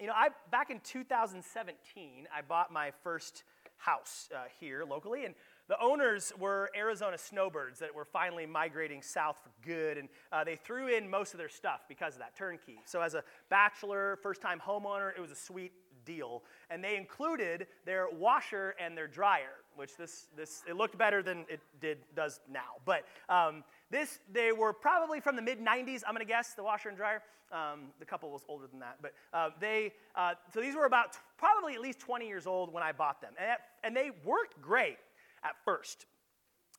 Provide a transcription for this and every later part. You know, back in 2017, I bought my first house here locally, and the owners were Arizona snowbirds that were finally migrating south for good, and they threw in most of their stuff because of that turnkey. So as a bachelor, first-time homeowner, it was a sweet deal, and they included their washer and their dryer, which this it looked better than it does now. But they were probably from the mid-'90s, I'm going to guess, the washer and dryer. The couple was older than that. But so these were about probably at least 20 years old when I bought them, and they worked great at first.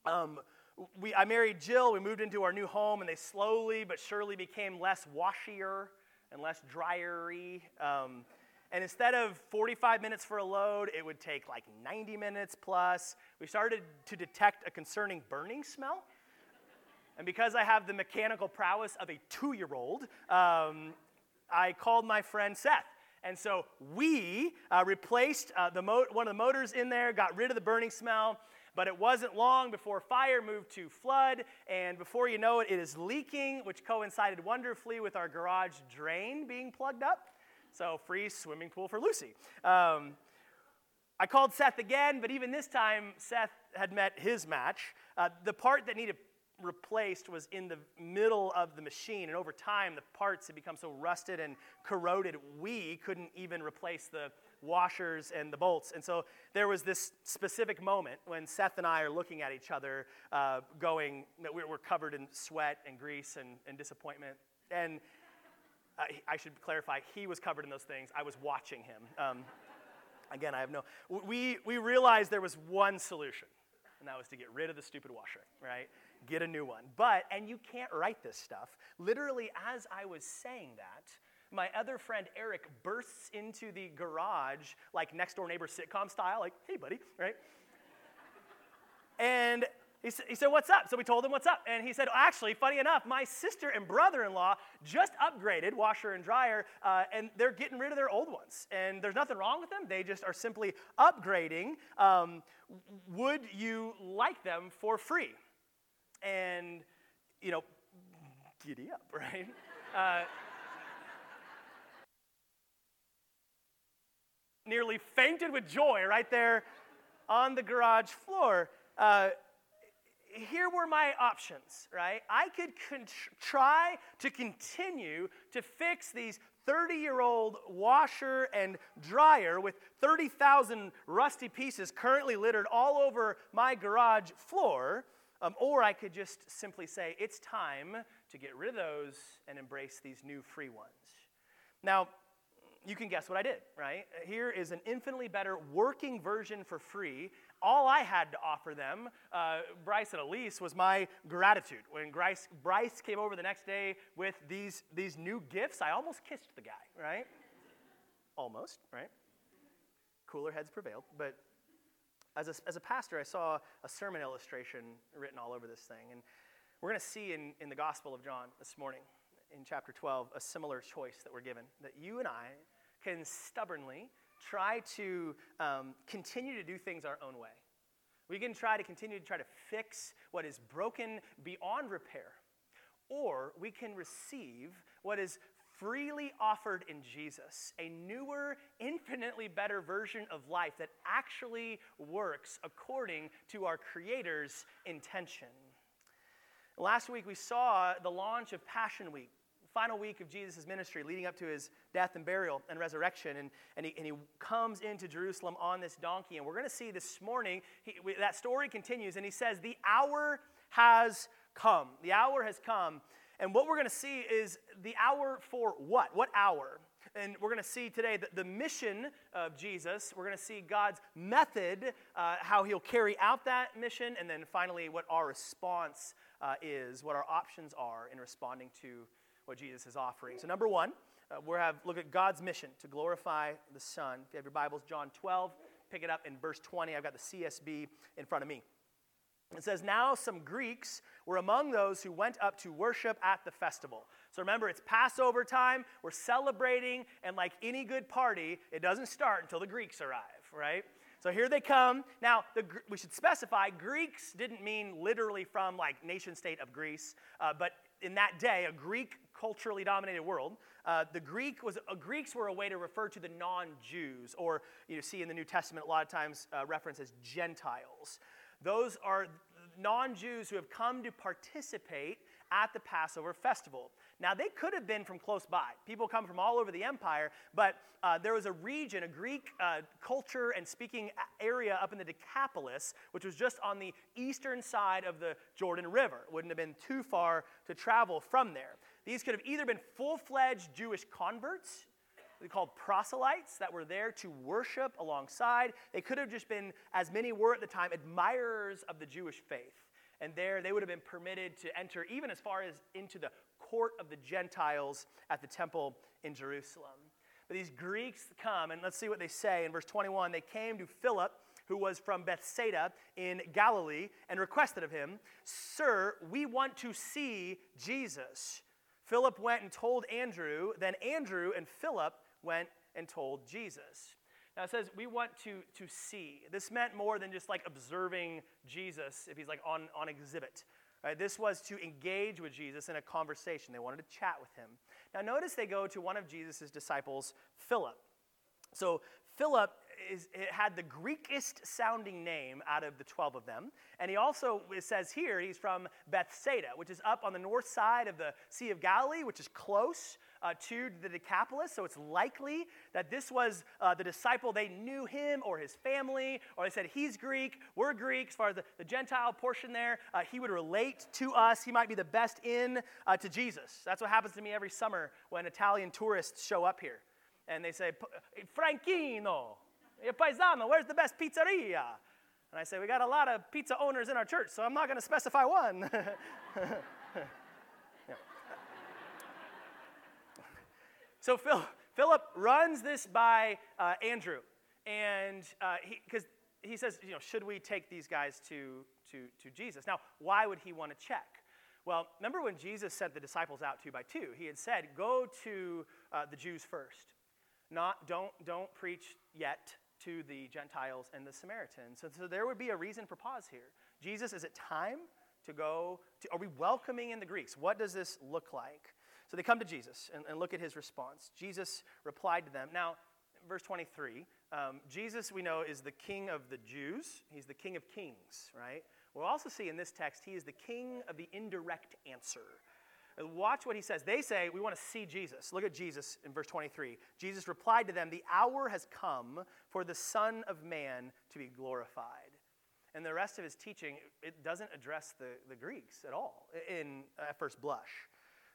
I married Jill, we moved into our new home, and they slowly but surely became less washier and less dryery. And instead of 45 minutes for a load, it would take like 90 minutes plus. We started to detect a concerning burning smell. And because I have the mechanical prowess of a 2-year-old, I called my friend Seth. And so we replaced one of the motors in there, got rid of the burning smell. But it wasn't long before fire moved to flood, and before you know it, it is leaking, which coincided wonderfully with our garage drain being plugged up. So free swimming pool for Lucy. I called Seth again, but even this time, Seth had met his match. The part that needed replaced was in the middle of the machine, and over time, the parts had become so rusted and corroded, we couldn't even replace the washers and the bolts. And so there was this specific moment when Seth and I are looking at each other, going, we're covered in sweat and grease and disappointment. And I should clarify, he was covered in those things. I was watching him. Again, we realized there was one solution, and that was to get rid of the stupid washer, right? Get a new one. And you can't write this stuff. Literally, as I was saying that, my other friend Eric bursts into the garage, like Next Door Neighbor sitcom style, like, hey, buddy, right? And he said, what's up? So we told him what's up. And he said, actually, funny enough, my sister and brother-in-law just upgraded washer and dryer, and they're getting rid of their old ones. And there's nothing wrong with them. They just are simply upgrading. Would you like them for free? And, you know, giddy up, right? Nearly fainted with joy right there on the garage floor. Here were my options, right? I could try to continue to fix these 30-year-old washer and dryer with 30,000 rusty pieces currently littered all over my garage floor, or I could just simply say, it's time to get rid of those and embrace these new free ones. Now, you can guess what I did, right? Here is an infinitely better working version for free. All I had to offer them, Bryce and Elise, was my gratitude. When Bryce came over the next day with these new gifts, I almost kissed the guy, right? Almost, right? Cooler heads prevailed. But as a pastor, I saw a sermon illustration written all over this thing. And we're going to see in the Gospel of John this morning, in chapter 12, a similar choice that we're given, that you and I can stubbornly try to continue to do things our own way. We can try to fix what is broken beyond repair, or we can receive what is freely offered in Jesus, a newer, infinitely better version of life that actually works according to our Creator's intention. Last week, we saw the launch of Passion Week, the final week of Jesus' ministry leading up to his death and burial and resurrection. And he comes into Jerusalem on this donkey. And we're going to see this morning, that story continues. And he says, the hour has come. The hour has come. And what we're going to see is the hour for what? What hour? And we're going to see today the mission of Jesus. We're going to see God's method, how he'll carry out that mission. And then finally, what our response is, what our options are in responding to what Jesus is offering. So number one, look at God's mission to glorify the Son. If you have your Bibles, John 12, pick it up in verse 20. I've got the CSB in front of me. It says, now some Greeks were among those who went up to worship at the festival. So remember, it's Passover time. We're celebrating, and like any good party, it doesn't start until the Greeks arrive, right? So here they come. Now, we should specify, Greeks didn't mean literally from like nation state of Greece, but in that day, a Greek culturally dominated world, The Greeks were a way to refer to the non-Jews, or you see in the New Testament a lot of times reference as Gentiles. Those are non-Jews who have come to participate at the Passover festival. Now, they could have been from close by. People come from all over the empire, but there was a region, a Greek culture and speaking area up in the Decapolis, which was just on the eastern side of the Jordan River. It wouldn't have been too far to travel from there. These could have either been full-fledged Jewish converts, called proselytes, that were there to worship alongside. They could have just been, as many were at the time, admirers of the Jewish faith. And there they would have been permitted to enter even as far as into the court of the Gentiles at the temple in Jerusalem. But these Greeks come, and let's see what they say in verse 21. They came to Philip, who was from Bethsaida in Galilee, and requested of him, "Sir, we want to see Jesus." Philip went and told Andrew. Then Andrew and Philip went and told Jesus. Now it says, we want to see. This meant more than just like observing Jesus if he's like on exhibit. Right? This was to engage with Jesus in a conversation. They wanted to chat with him. Now notice they go to one of Jesus' disciples, Philip. So Philip had the Greekest sounding name out of the 12 of them. And he also, it says here, he's from Bethsaida, which is up on the north side of the Sea of Galilee, which is close to the Decapolis. So it's likely that this was the disciple. They knew him or his family, or they said, he's Greek, we're Greek. As far as the Gentile portion there, he would relate to us. He might be the best in to Jesus. That's what happens to me every summer when Italian tourists show up here. And they say, Franchino, paisano, where's the best pizzeria? And I say, we got a lot of pizza owners in our church, so I'm not going to specify one. So Philip runs this by Andrew, and because he says, you know, should we take these guys to Jesus? Now, why would he want to check? Well, remember when Jesus sent the disciples out two by two? He had said, go to the Jews first. Don't preach yet to the Gentiles and the Samaritans. So there would be a reason for pause here. Jesus, is it time to go? Are we welcoming in the Greeks? What does this look like? So they come to Jesus and look at his response. Jesus replied to them. Now, verse 23, Jesus, we know, is the king of the Jews. He's the king of kings, right? We'll also see in this text, he is the king of the indirect answer. Watch what he says. They say, we want to see Jesus. Look at Jesus in verse 23. Jesus replied to them, the hour has come for the Son of Man to be glorified. And the rest of his teaching, it doesn't address the Greeks at all in at first blush.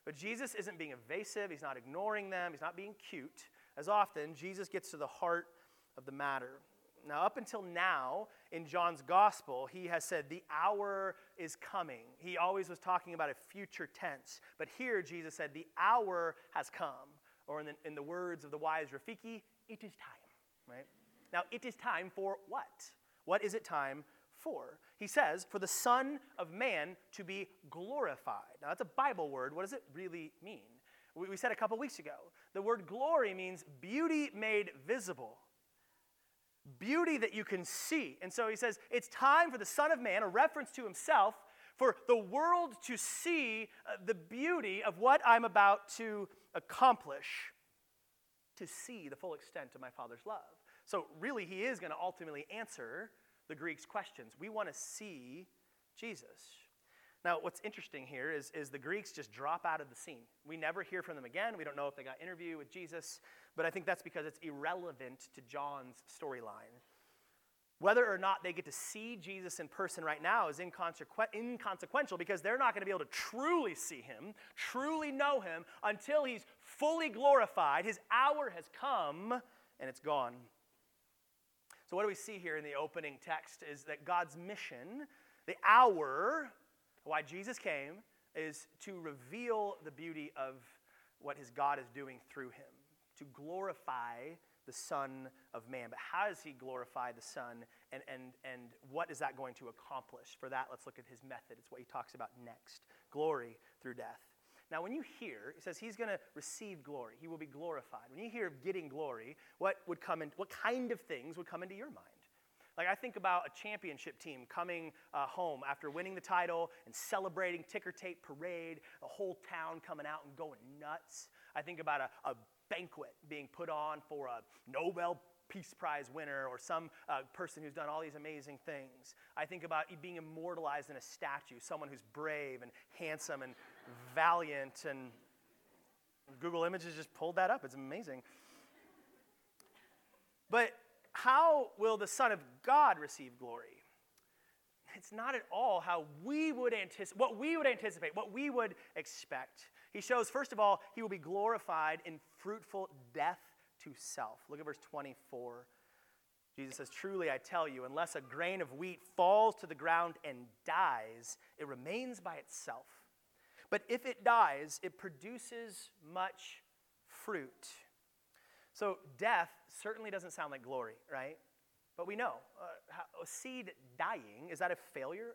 But Jesus isn't being evasive. He's not ignoring them. He's not being cute. As often, Jesus gets to the heart of the matter. Now, up until now, in John's gospel, he has said, the hour is coming. He always was talking about a future tense. But here, Jesus said, the hour has come. Or in the words of the wise Rafiki, it is time, right? Now, it is time for what? What is it time for? He says, for the Son of Man to be glorified. Now, that's a Bible word. What does it really mean? We said a couple weeks ago, the word glory means beauty made visible. Beauty that you can see. And so he says, it's time for the Son of Man, a reference to himself, for the world to see the beauty of what I'm about to accomplish, to see the full extent of my Father's love. So really, he is going to ultimately answer the Greeks' questions. We want to see Jesus. Now, what's interesting here is the Greeks just drop out of the scene. We never hear from them again. We don't know if they got interview with Jesus, but I think that's because it's irrelevant to John's storyline. Whether or not they get to see Jesus in person right now is inconsequential because they're not going to be able to truly see him, truly know him, until he's fully glorified. His hour has come, and it's gone. So what do we see here in the opening text is that God's mission, the hour, why Jesus came, is to reveal the beauty of what his God is doing through him, to glorify the Son of Man. But how does he glorify the Son, and what is that going to accomplish? For that, let's look at his method. It's what he talks about next, glory through death. Now, when you hear, it says he's going to receive glory. He will be glorified. When you hear of getting glory, what kind of things would come into your mind? Like, I think about a championship team coming home after winning the title and celebrating ticker tape parade, the whole town coming out and going nuts. I think about a banquet being put on for a Nobel Peace Prize winner or some person who's done all these amazing things. I think about being immortalized in a statue, someone who's brave and handsome and valiant, and Google Images just pulled that up. It's amazing. But how will the Son of God receive glory? It's not at all how we would anticipate, what we would anticipate, what we would expect. He shows, first of all, he will be glorified in fruitful death to self. Look at verse 24. Jesus says, "Truly I tell you, unless a grain of wheat falls to the ground and dies, it remains by itself. But if it dies, it produces much fruit." So death certainly doesn't sound like glory, right? But we know, a seed dying, is that a failure?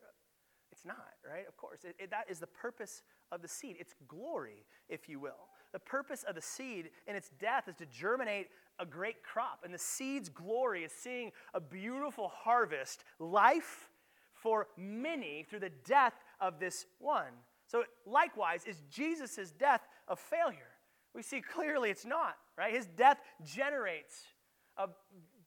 It's not, right? Of course. That is the purpose of the seed. It's glory, if you will. The purpose of the seed in its death is to germinate a great crop. And the seed's glory is seeing a beautiful harvest, life for many through the death of this one. So likewise, is Jesus' death a failure? We see clearly it's not, right? His death generates a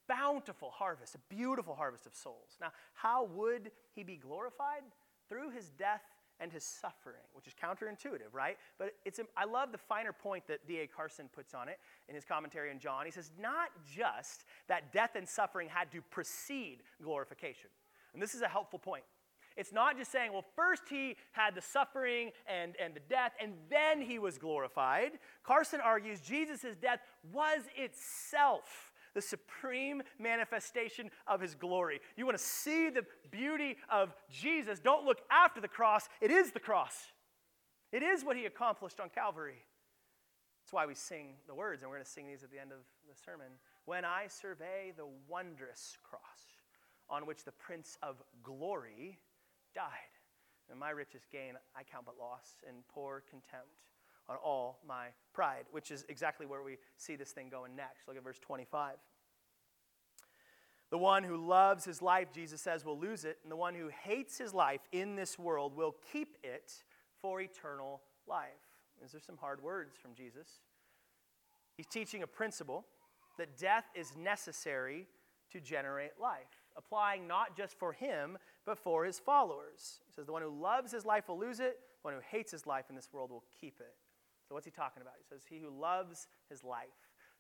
bountiful harvest, a beautiful harvest of souls. Now, how would he be glorified? Through his death and his suffering, which is counterintuitive, right? But I love the finer point that D.A. Carson puts on it in his commentary in John. He says, not just that death and suffering had to precede glorification. And this is a helpful point. It's not just saying, well, first he had the suffering and the death, and then he was glorified. Carson argues Jesus' death was itself the supreme manifestation of his glory. You want to see the beauty of Jesus, don't look after the cross. It is the cross. It is what he accomplished on Calvary. That's why we sing the words, and we're going to sing these at the end of the sermon. When I survey the wondrous cross on which the Prince of Glory died, and my richest gain I count but loss, and pour contempt on all my pride, which is exactly where we see this thing going next. Look at verse 25. The one who loves his life, Jesus says, will lose it, and the one who hates his life in this world will keep it for eternal life. These are some hard words from Jesus. He's teaching a principle that death is necessary to generate life, applying not just for him, but for his followers. He says the one who loves his life will lose it, the one who hates his life in this world will keep it. So what's he talking about? He says he who loves his life.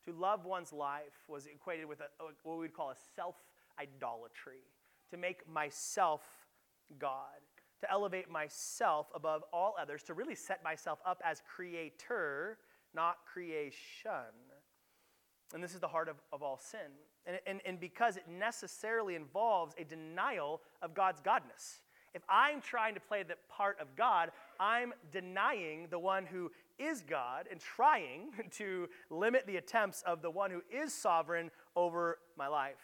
To love one's life was equated with what we'd call a self-idolatry, to make myself God, to elevate myself above all others, to really set myself up as creator, not creation. And this is the heart of all sin. And because it necessarily involves a denial of God's godness. If I'm trying to play the part of God, I'm denying the one who is God and trying to limit the attempts of the one who is sovereign over my life.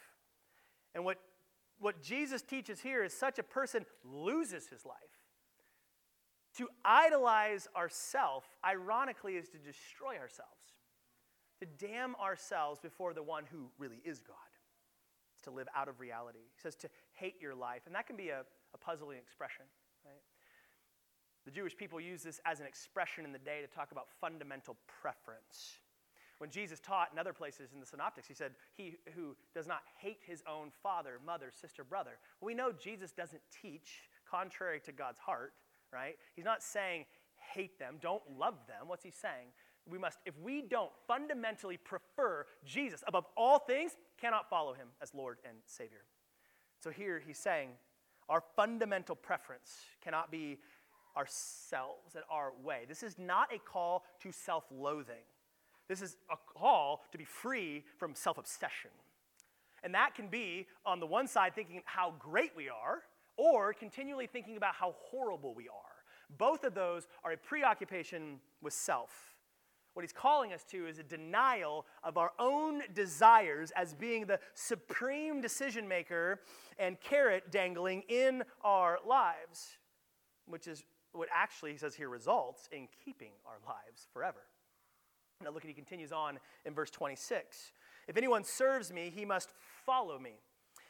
And what Jesus teaches here is such a person loses his life. To idolize ourselves, ironically, is to destroy ourselves, to damn ourselves before the one who really is God. It's to live out of reality. He says to hate your life, and that can be a puzzling expression, right? The Jewish people use this as an expression in the day to talk about fundamental preference. When Jesus taught in other places in the Synoptics, he said, he who does not hate his own father, mother, sister, brother. Well, we know Jesus doesn't teach contrary to God's heart, right? He's not saying hate them, don't love them. What's he saying? We must, if we don't fundamentally prefer Jesus above all things, cannot follow him as Lord and Savior. So here he's saying our fundamental preference cannot be ourselves and our way. This is not a call to self-loathing. This is a call to be free from self-obsession. And that can be on the one side thinking how great we are, or continually thinking about how horrible we are. Both of those are a preoccupation with self. What he's calling us to is a denial of our own desires as being the supreme decision maker and carrot dangling in our lives, which is what actually, he says here, results in keeping our lives forever. Now look at, he continues on in verse 26. If anyone serves me, he must follow me.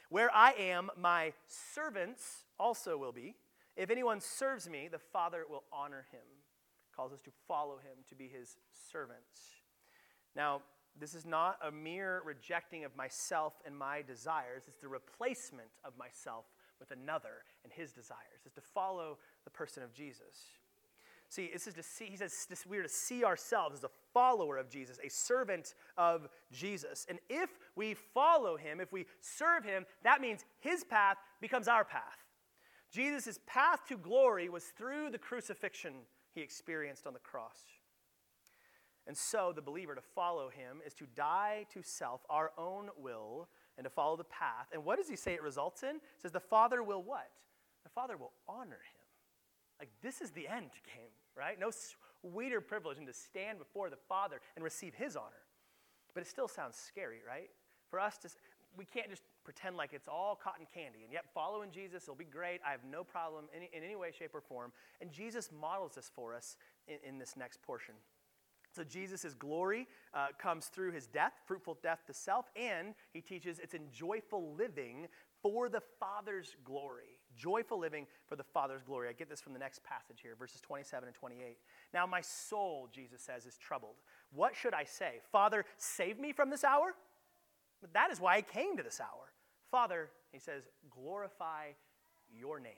Where I am, my servants also will be. If anyone serves me, the Father will honor him. calls us to follow him, to be his servants. Now, this is not a mere rejecting of myself and my desires. It's the replacement of myself with another and his desires. It's to follow the person of Jesus. See, this is to see, he says we are to see ourselves as a follower of Jesus, a servant of Jesus. And if we follow him, if we serve him, that means his path becomes our path. Jesus' path to glory was through the crucifixion he experienced on the cross. And so the believer, to follow him, is to die to self, our own will, and to follow the path. And what does he say it results in? He says the Father will what? The Father will honor him. Like, this is the end game, right? No sweeter privilege than to stand before the Father and receive his honor. But it still sounds scary, right? For us to, we can't just pretend like it's all cotton candy, and yet following Jesus will be great. I have no problem in any way, shape, or form. And Jesus models this for us in this next portion. So Jesus' glory comes through his death, fruitful death to self, and he teaches it's in joyful living for the Father's glory. Joyful living for the Father's glory. I get this from the next passage here, verses 27 and 28. Now my soul, Jesus says, is troubled. What should I say? Father, save me from this hour? But that is why I came to this hour. Father, he says, glorify your name.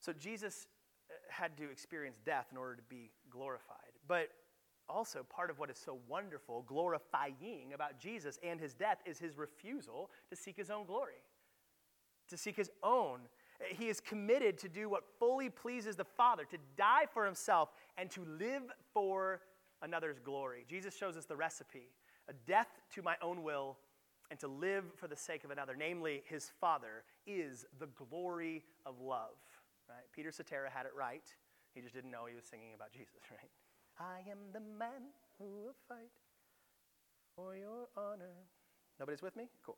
So Jesus had to experience death in order to be glorified. But also, part of what is so wonderful, glorifying about Jesus and his death, is his refusal to seek his own glory, to seek his own. He is committed to do what fully pleases the Father, to die for himself and to live for another's glory. Jesus shows us the recipe, a death to my own will and to live for the sake of another, namely his Father, is the glory of love. Right? Peter Cetera had it right. He just didn't know he was singing about Jesus, right? I am the man who will fight for your honor. Nobody's with me? Cool.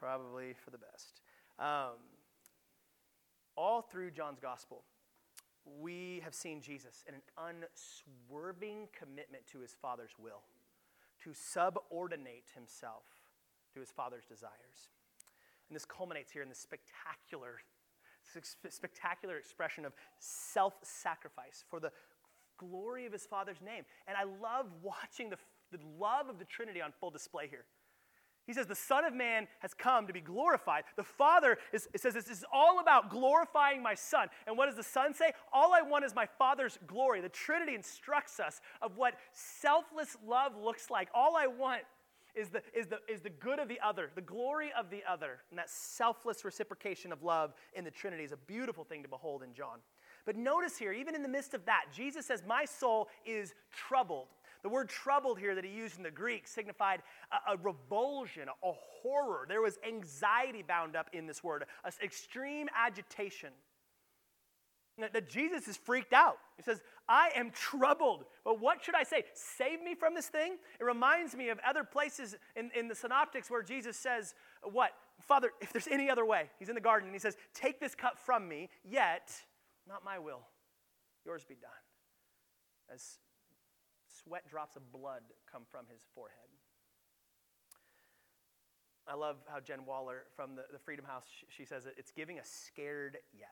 Probably for the best. All through John's gospel, we have seen Jesus in an unswerving commitment to his Father's will, to subordinate himself to his Father's desires. And this culminates here in this spectacular expression of self-sacrifice for the glory of his Father's name. And I love watching the love of the Trinity on full display here. He says the Son of Man has come to be glorified. The Father says this is all about glorifying my Son. And what does the Son say? All I want is my Father's glory. The Trinity instructs us of what selfless love looks like. All I want is the good of the other, the glory of the other. And that selfless reciprocation of love in the Trinity is a beautiful thing to behold in John. But notice here, even in the midst of that, Jesus says, my soul is troubled. The word troubled here that he used in the Greek signified a revulsion, a horror. There was anxiety bound up in this word, an extreme agitation. That Jesus is freaked out. He says, I am troubled, but what should I say? Save me from this thing? It reminds me of other places in the synoptics where Jesus says, what? Father, if there's any other way. He's in the garden and he says, take this cup from me, yet not my will, yours be done. As sweat drops of blood come from his forehead. I love how Jen Waller from the Freedom House, she says that it's giving a scared yes.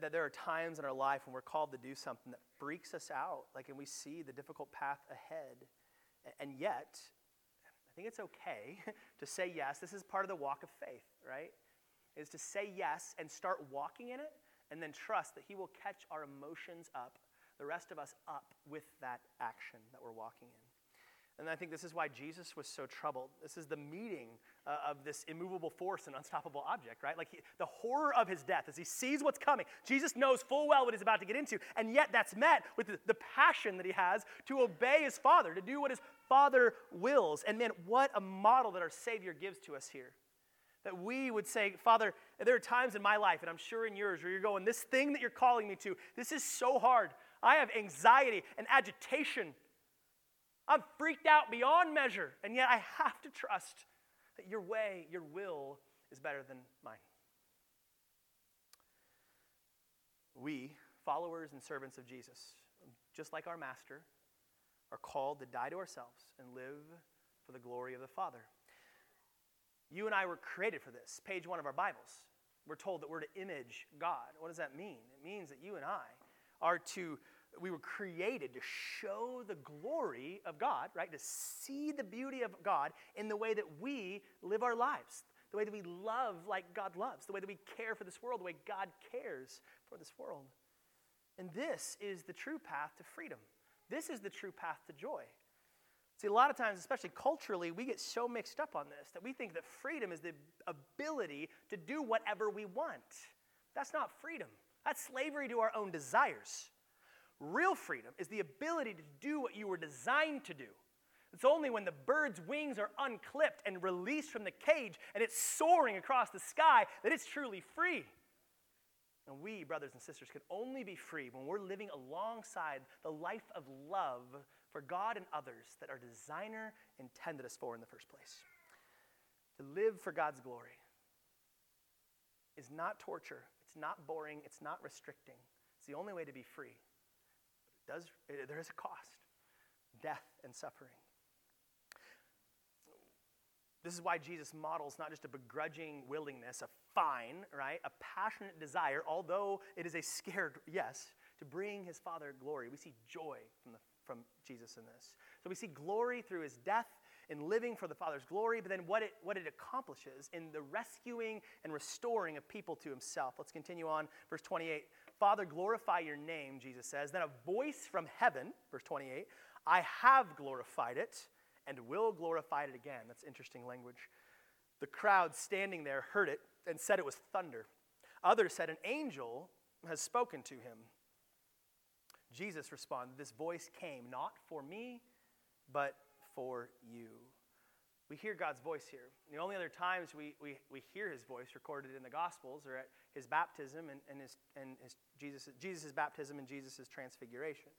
That there are times in our life when we're called to do something that freaks us out, like, and we see the difficult path ahead. And yet, I think it's okay to say yes. This is part of the walk of faith, right? Is to say yes and start walking in it, and then trust that he will catch our emotions up, the rest of us up, with that action that we're walking in. And I think this is why Jesus was so troubled. This is the meeting of this immovable force and unstoppable object, right? Like the horror of his death as he sees what's coming. Jesus knows full well what he's about to get into, and yet that's met with the passion that he has to obey his Father, to do what his Father wills. And man, what a model that our Savior gives to us here. That we would say, Father, there are times in my life, and I'm sure in yours, where you're going, this thing that you're calling me to, this is so hard. I have anxiety and agitation. I'm freaked out beyond measure, and yet I have to trust that your way, your will, is better than mine. We, followers and servants of Jesus, just like our Master, are called to die to ourselves and live for the glory of the Father. You and I were created for this, page 1 of our Bibles. We're told that we're to image God. What does that mean? It means that you and I are to, we were created to show the glory of God, right? To see the beauty of God in the way that we live our lives, the way that we love like God loves, the way that we care for this world, the way God cares for this world. And this is the true path to freedom. This is the true path to joy. See, a lot of times, especially culturally, we get so mixed up on this that we think that freedom is the ability to do whatever we want. That's not freedom. That's slavery to our own desires. Real freedom is the ability to do what you were designed to do. It's only when the bird's wings are unclipped and released from the cage and it's soaring across the sky that it's truly free. And we, brothers and sisters, can only be free when we're living alongside the life of love for God and others that our designer intended us for in the first place. To live for God's glory is not torture. It's not boring. It's not restricting. It's the only way to be free. But there is a cost. Death and suffering. This is why Jesus models not just a begrudging willingness, a fine, right? A passionate desire, although it is a scared yes, to bring his Father glory. We see joy from Jesus in this. So we see glory through his death and living for the Father's glory, but then what it accomplishes in the rescuing and restoring of people to himself. Let's continue on, verse 28. Father, glorify your name, Jesus says. Then a voice from heaven, verse 28, I have glorified it and will glorify it again. That's interesting language. The crowd standing there heard it and said it was thunder. Others said an angel has spoken to him. Jesus responded, this voice came not for me, but for you. We hear God's voice here. The only other times we hear his voice recorded in the Gospels are at his baptism and his Jesus' baptism and Jesus' transfiguration.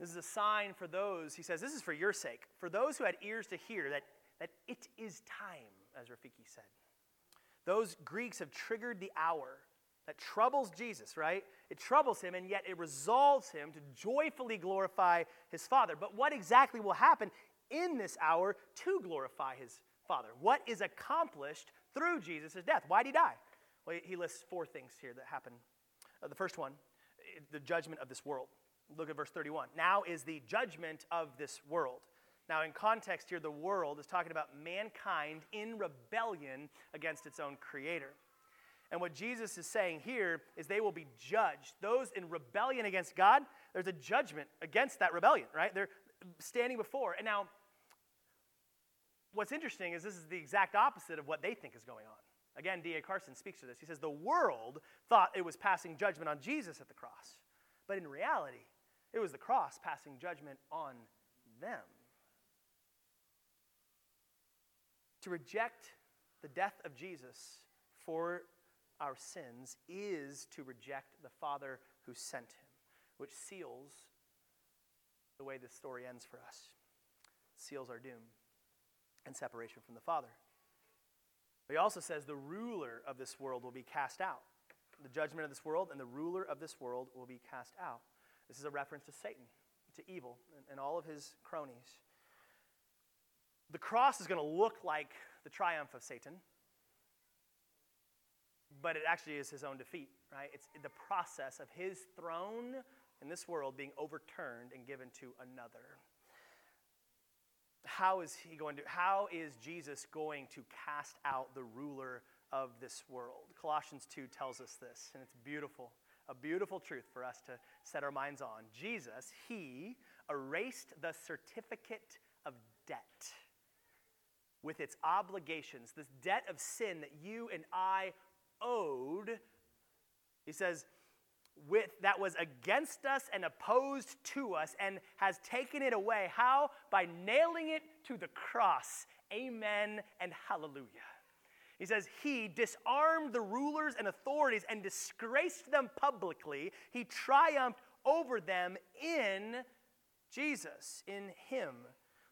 This is a sign for those, he says, this is for your sake, for those who had ears to hear that it is time, as Rafiki said. Those Greeks have triggered the hour that troubles Jesus, right? It troubles him, and yet it resolves him to joyfully glorify his Father. But what exactly will happen in this hour to glorify his Father? What is accomplished through Jesus' death? Why did he die? Well, he lists four things here that happen. The first one, the judgment of this world. Look at verse 31. Now is the judgment of this world. Now, in context here, the world is talking about mankind in rebellion against its own creator. And what Jesus is saying here is they will be judged. Those in rebellion against God, there's a judgment against that rebellion, right? They're standing before. And now, what's interesting is this is the exact opposite of what they think is going on. Again, D.A. Carson speaks to this. He says, the world thought it was passing judgment on Jesus at the cross. But in reality, it was the cross passing judgment on them. To reject the death of Jesus for our sins is to reject the Father who sent him, which seals the way this story ends for us. It seals our doom and separation from the Father. But he also says the ruler of this world will be cast out. The judgment of this world and the ruler of this world will be cast out. This is a reference to Satan, to evil, and all of his cronies. The cross is going to look like the triumph of Satan, but it actually is his own defeat, right? It's the process of his throne in this world being overturned and given to another. How is Jesus going to cast out the ruler of this world? Colossians 2 tells us this, and it's beautiful. A beautiful truth for us to set our minds on. Jesus, he erased the certificate of debt with its obligations, this debt of sin that you and I owed. He says, with that was against us and opposed to us, and has taken it away. How? By nailing it to the cross. Amen and hallelujah. He says, he disarmed the rulers and authorities and disgraced them publicly. He triumphed over them in Jesus, in him.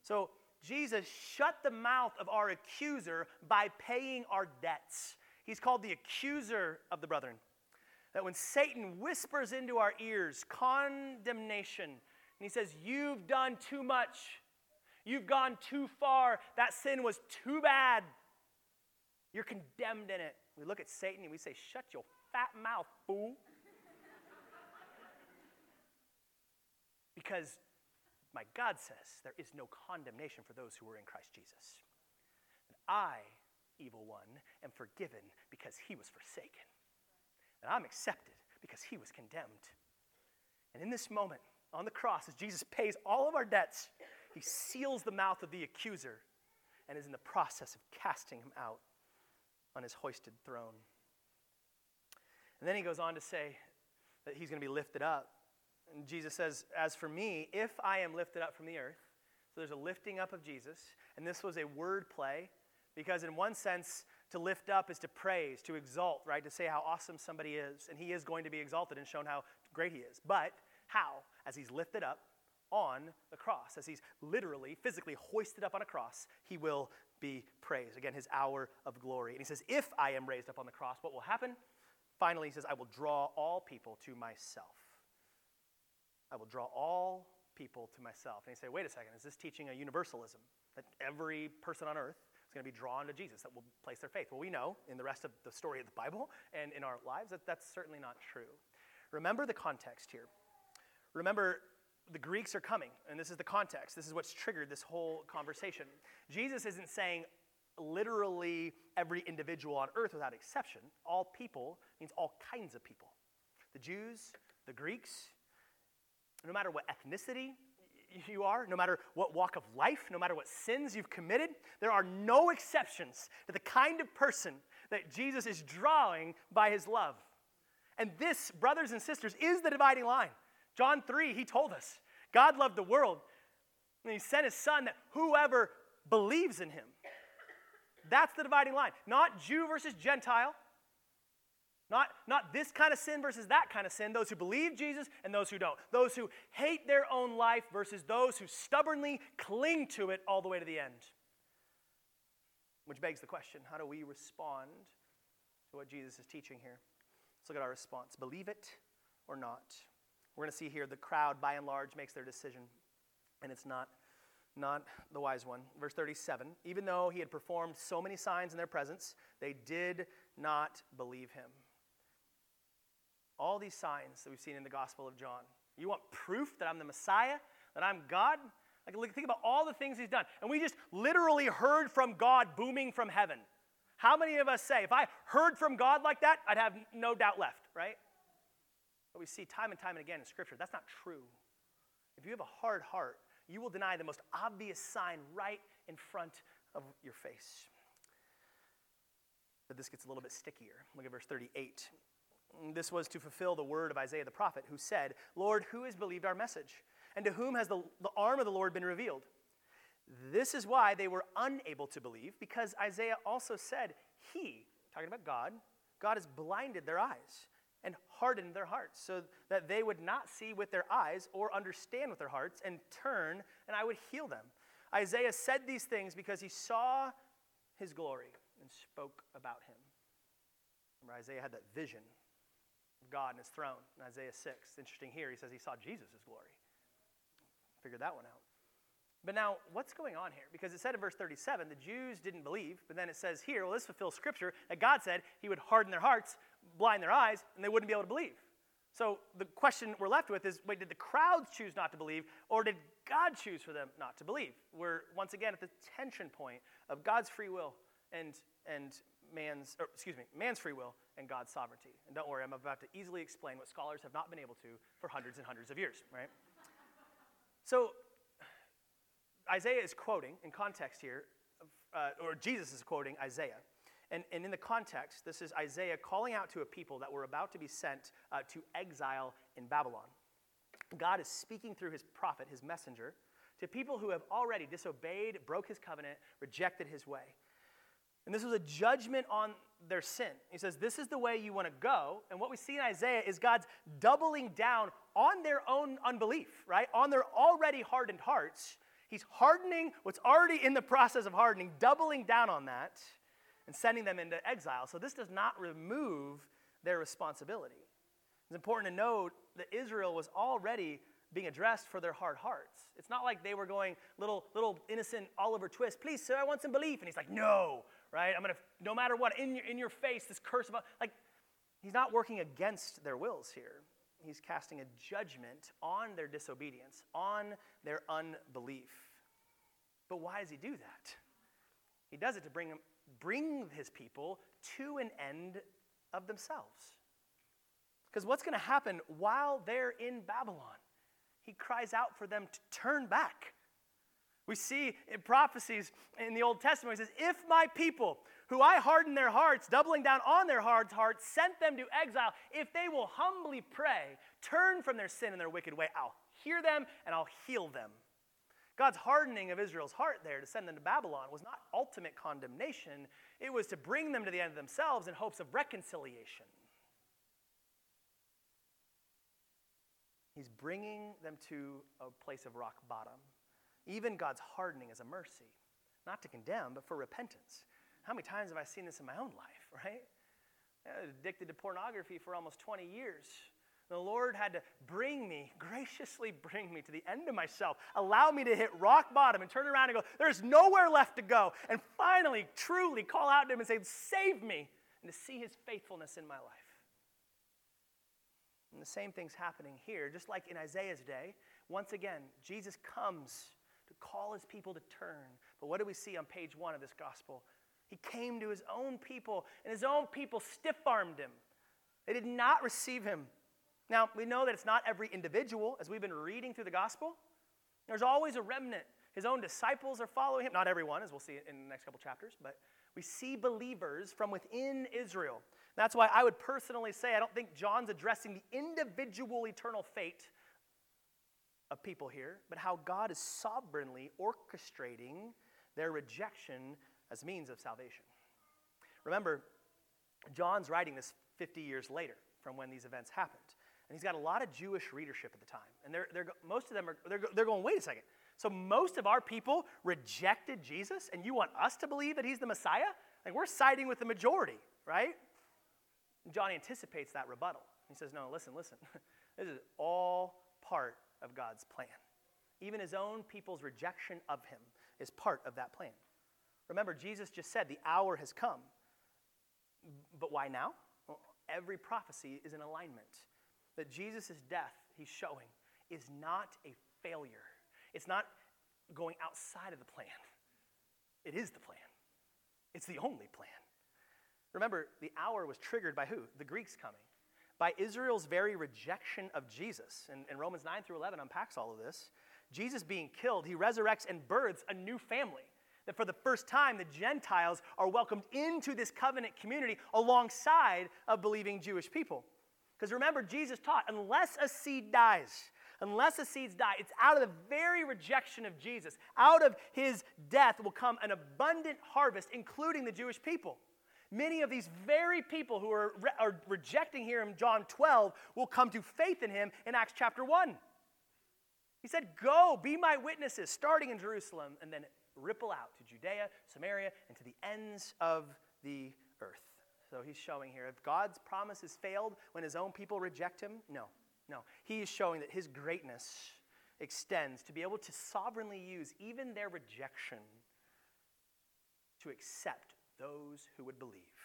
So Jesus shut the mouth of our accuser by paying our debts. He's called the accuser of the brethren. That when Satan whispers into our ears condemnation, and he says, you've done too much, you've gone too far, that sin was too bad, you're condemned in it. We look at Satan and we say, shut your fat mouth, fool. Because my God says there is no condemnation for those who are in Christ Jesus. And I, evil one, am forgiven because he was forsaken. And I'm accepted because he was condemned. And in this moment, on the cross, as Jesus pays all of our debts, he seals the mouth of the accuser and is in the process of casting him out on his hoisted throne. And then he goes on to say that he's going to be lifted up. And Jesus says, as for me, if I am lifted up from the earth, so there's a lifting up of Jesus, and this was a word play, because in one sense, to lift up is to praise, to exalt, right? To say how awesome somebody is, and he is going to be exalted and shown how great he is. But how? As he's lifted up on the cross, as he's literally, physically hoisted up on a cross, he will be praised. Again, his hour of glory. And he says, if I am raised up on the cross, what will happen? Finally, he says, I will draw all people to myself. I will draw all people to myself. And you say, wait a second, is this teaching a universalism? That every person on earth is going to be drawn to Jesus, that will place their faith? Well, we know in the rest of the story of the Bible and in our lives that that's certainly not true. Remember the context here. Remember, the Greeks are coming, and this is the context. This is what's triggered this whole conversation. Jesus isn't saying literally every individual on earth without exception. All people means all kinds of people. The Jews, the Greeks, no matter what ethnicity you are, no matter what walk of life, no matter what sins you've committed, there are no exceptions to the kind of person that Jesus is drawing by his love. And this, brothers and sisters, is the dividing line. John 3, he told us, God loved the world, and he sent his son that whoever believes in him. That's the dividing line. Not Jew versus Gentile. Not this kind of sin versus that kind of sin. Those who believe Jesus and those who don't. Those who hate their own life versus those who stubbornly cling to it all the way to the end. Which begs the question, how do we respond to what Jesus is teaching here? Let's look at our response. Believe it or not. We're going to see here the crowd, by and large, makes their decision, and it's not the wise one. Verse 37, even though he had performed so many signs in their presence, they did not believe him. All these signs that we've seen in the Gospel of John. You want proof that I'm the Messiah, that I'm God? Like, look, think about all the things he's done. And we just literally heard from God booming from heaven. How many of us say, if I heard from God like that, I'd have no doubt left, right? But we see time and time again in Scripture, that's not true. If you have a hard heart, you will deny the most obvious sign right in front of your face. But this gets a little bit stickier. Look at verse 38. This was to fulfill the word of Isaiah the prophet, who said, Lord, who has believed our message? And to whom has the arm of the Lord been revealed? This is why they were unable to believe, because Isaiah also said, he, talking about God, God has blinded their eyes and hardened their hearts, so that they would not see with their eyes or understand with their hearts and turn, and I would heal them. Isaiah said these things because he saw his glory and spoke about him. Remember, Isaiah had that vision of God and his throne in Isaiah 6. Interesting here, he says he saw Jesus' glory. Figured that one out. But now, what's going on here? Because it said in verse 37, the Jews didn't believe, but then it says here, well, this fulfills Scripture, that God said he would harden their hearts, blind their eyes, and they wouldn't be able to believe. So the question we're left with is, wait, did the crowds choose not to believe, or did God choose for them not to believe? We're, once again, at the tension point of God's free will and man's free will and God's sovereignty. And don't worry, I'm about to easily explain what scholars have not been able to for hundreds and hundreds of years, right? So Isaiah is quoting, in context here, or Jesus is quoting Isaiah. And in the context, this is Isaiah calling out to a people that were about to be sent to exile in Babylon. God is speaking through his prophet, his messenger, to people who have already disobeyed, broke his covenant, rejected his way. And this was a judgment on their sin. He says, this is the way you want to go. And what we see in Isaiah is God's doubling down on their own unbelief, right? On their already hardened hearts. He's hardening what's already in the process of hardening, doubling down on that, and sending them into exile. So this does not remove their responsibility. It's important to note that Israel was already being addressed for their hard hearts. It's not like they were going little innocent Oliver Twist, please, sir, I want some belief. And he's like, no, right? I'm going to, no matter what, in your face, this curse about, like, he's not working against their wills here. He's casting a judgment on their disobedience, on their unbelief. But why does he do that? He does it to bring his people to an end of themselves. Because what's going to happen while they're in Babylon? He cries out for them to turn back. We see in prophecies in the Old Testament, he says, if my people, who I hardened their hearts, doubling down on their hard hearts, sent them to exile, if they will humbly pray, turn from their sin and their wicked way, I'll hear them and I'll heal them. God's hardening of Israel's heart there to send them to Babylon was not ultimate condemnation. It was to bring them to the end of themselves in hopes of reconciliation. He's bringing them to a place of rock bottom. Even God's hardening is a mercy, not to condemn, but for repentance. How many times have I seen this in my own life, right? I was addicted to pornography for almost 20 years. The Lord had to graciously bring me to the end of myself, allow me to hit rock bottom and turn around and go, there's nowhere left to go, and finally, truly call out to him and say, save me, and to see his faithfulness in my life. And the same thing's happening here, just like in Isaiah's day. Once again, Jesus comes to call his people to turn. But what do we see on page 1 of this gospel? He came to his own people, and his own people stiff-armed him. They did not receive him. Now, we know that it's not every individual, as we've been reading through the gospel. There's always a remnant. His own disciples are following him. Not everyone, as we'll see in the next couple chapters, but we see believers from within Israel. That's why I would personally say I don't think John's addressing the individual eternal fate of people here, but how God is sovereignly orchestrating their rejection as means of salvation. Remember, John's writing this 50 years later from when these events happened. And he's got a lot of Jewish readership at the time. And most of them are going, wait a second. So most of our people rejected Jesus, and you want us to believe that he's the Messiah? Like, we're siding with the majority, right? And John anticipates that rebuttal. He says, no, listen. This is all part of God's plan. Even his own people's rejection of him is part of that plan. Remember, Jesus just said the hour has come. But why now? Well, every prophecy is in alignment. That Jesus' death, he's showing, is not a failure. It's not going outside of the plan. It is the plan. It's the only plan. Remember, the hour was triggered by who? The Greeks coming. By Israel's very rejection of Jesus. And Romans 9 through 11 unpacks all of this. Jesus being killed, he resurrects and births a new family. That for the first time, the Gentiles are welcomed into this covenant community alongside of believing Jewish people. Because remember, Jesus taught, unless a seed dies, it's out of the very rejection of Jesus, out of his death will come an abundant harvest, including the Jewish people. Many of these very people who are rejecting him in John 12 will come to faith in him in Acts chapter 1. He said, go, be my witnesses, starting in Jerusalem, and then ripple out to Judea, Samaria, and to the ends of the earth. So he's showing here, if God's promises failed when his own people reject him, no. He is showing that his greatness extends to be able to sovereignly use even their rejection to accept those who would believe.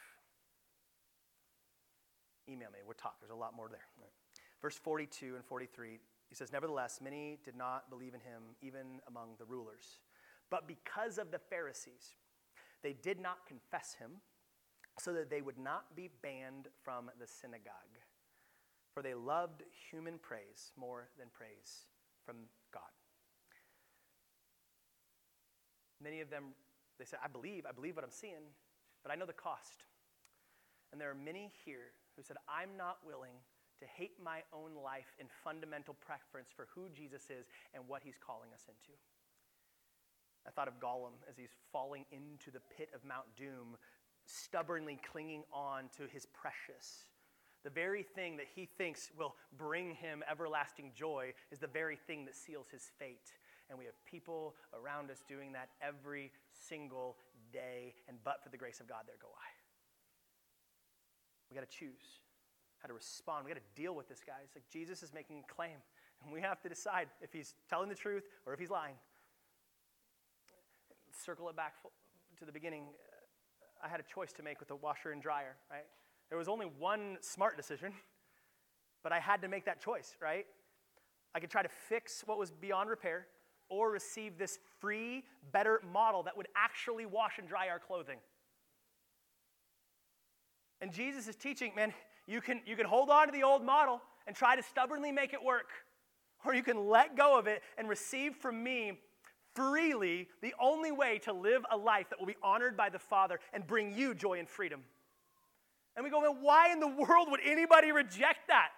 Email me, we'll talk. There's a lot more there. Right. Verse 42 and 43, he says, nevertheless, many did not believe in him, even among the rulers. But because of the Pharisees, they did not confess him, so that they would not be banned from the synagogue. For they loved human praise more than praise from God. Many of them, they said, I believe what I'm seeing, but I know the cost. And there are many here who said, I'm not willing to hate my own life in fundamental preference for who Jesus is and what he's calling us into. I thought of Gollum as he's falling into the pit of Mount Doom, stubbornly clinging on to his precious. The very thing that he thinks will bring him everlasting joy is the very thing that seals his fate. And we have people around us doing that every single day. And but for the grace of God, there go I. We got to choose how to respond. We got to deal with this, guys. Like, Jesus is making a claim. And we have to decide if he's telling the truth or if he's lying. Circle it back to the beginning. I had a choice to make with the washer and dryer, right? There was only one smart decision, but I had to make that choice, right? I could try to fix what was beyond repair or receive this free, better model that would actually wash and dry our clothing. And Jesus is teaching, man, you can hold on to the old model and try to stubbornly make it work, or you can let go of it and receive from me freely the only way to live a life that will be honored by the Father and bring you joy and freedom. And we go, man, why in the world would anybody reject that?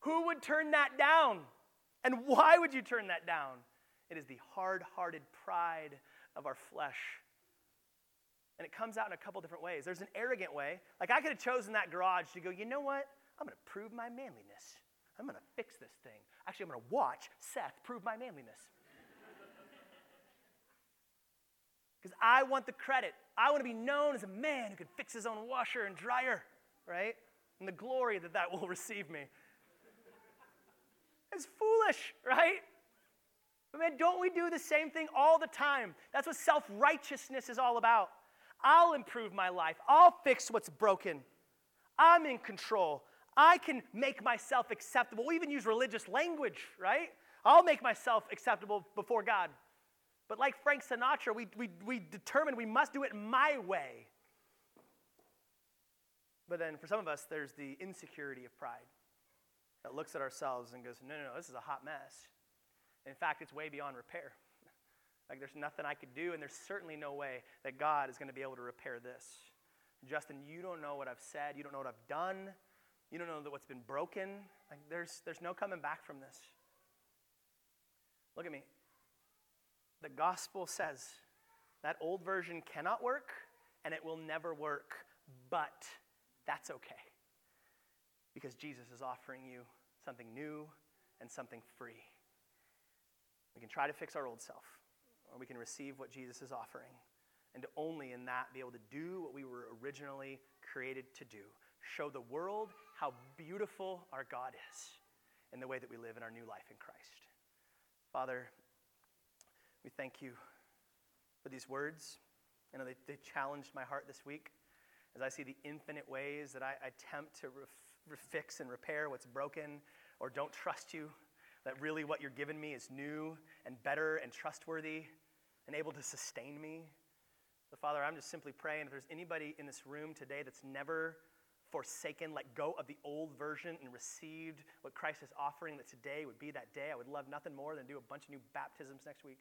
Who would turn that down? And why would you turn that down? It is the hard-hearted pride of our flesh. And it comes out in a couple different ways. There's an arrogant way. Like, I could have chosen that garage to go, you know what? I'm going to prove my manliness. I'm going to fix this thing. Actually, I'm going to watch Seth prove my manliness. Because I want the credit. I want to be known as a man who can fix his own washer and dryer, right? And the glory that that will receive me. It's foolish, right? But man, don't we do the same thing all the time? That's what self-righteousness is all about. I'll improve my life. I'll fix what's broken. I'm in control. I can make myself acceptable. We even use religious language, right? I'll make myself acceptable before God. But like Frank Sinatra, we determine we must do it my way. But then for some of us, there's the insecurity of pride that looks at ourselves and goes, no, this is a hot mess. And in fact, it's way beyond repair. Like, there's nothing I could do, and there's certainly no way that God is going to be able to repair this. Justin, you don't know what I've said. You don't know what I've done. You don't know what's been broken. Like, there's no coming back from this. Look at me. The gospel says that old version cannot work, and it will never work, but that's okay, because Jesus is offering you something new and something free. We can try to fix our old self, or we can receive what Jesus is offering, and to only in that be able to do what we were originally created to do, show the world how beautiful our God is in the way that we live in our new life in Christ. Father, we thank you for these words. I know they challenged my heart this week as I see the infinite ways that I attempt to fix and repair what's broken, or don't trust you, that really what you're giving me is new and better and trustworthy and able to sustain me. So, Father, I'm just simply praying if there's anybody in this room today that's never forsaken, let go of the old version and received what Christ is offering, that today would be that day. I would love nothing more than do a bunch of new baptisms next week.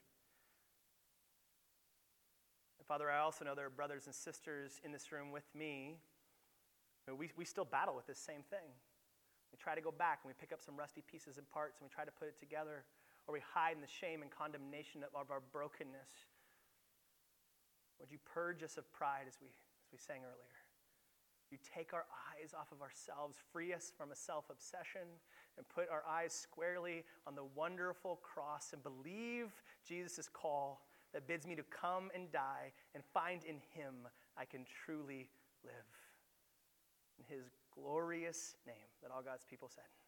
Father, I also know there are brothers and sisters in this room with me who we still battle with this same thing. We try to go back and we pick up some rusty pieces and parts and we try to put it together, or we hide in the shame and condemnation of our brokenness. Would you purge us of pride, as we sang earlier? You take our eyes off of ourselves, free us from a self-obsession, and put our eyes squarely on the wonderful cross and believe Jesus' call that bids me to come and die and find in him I can truly live. In his glorious name, that all God's people said.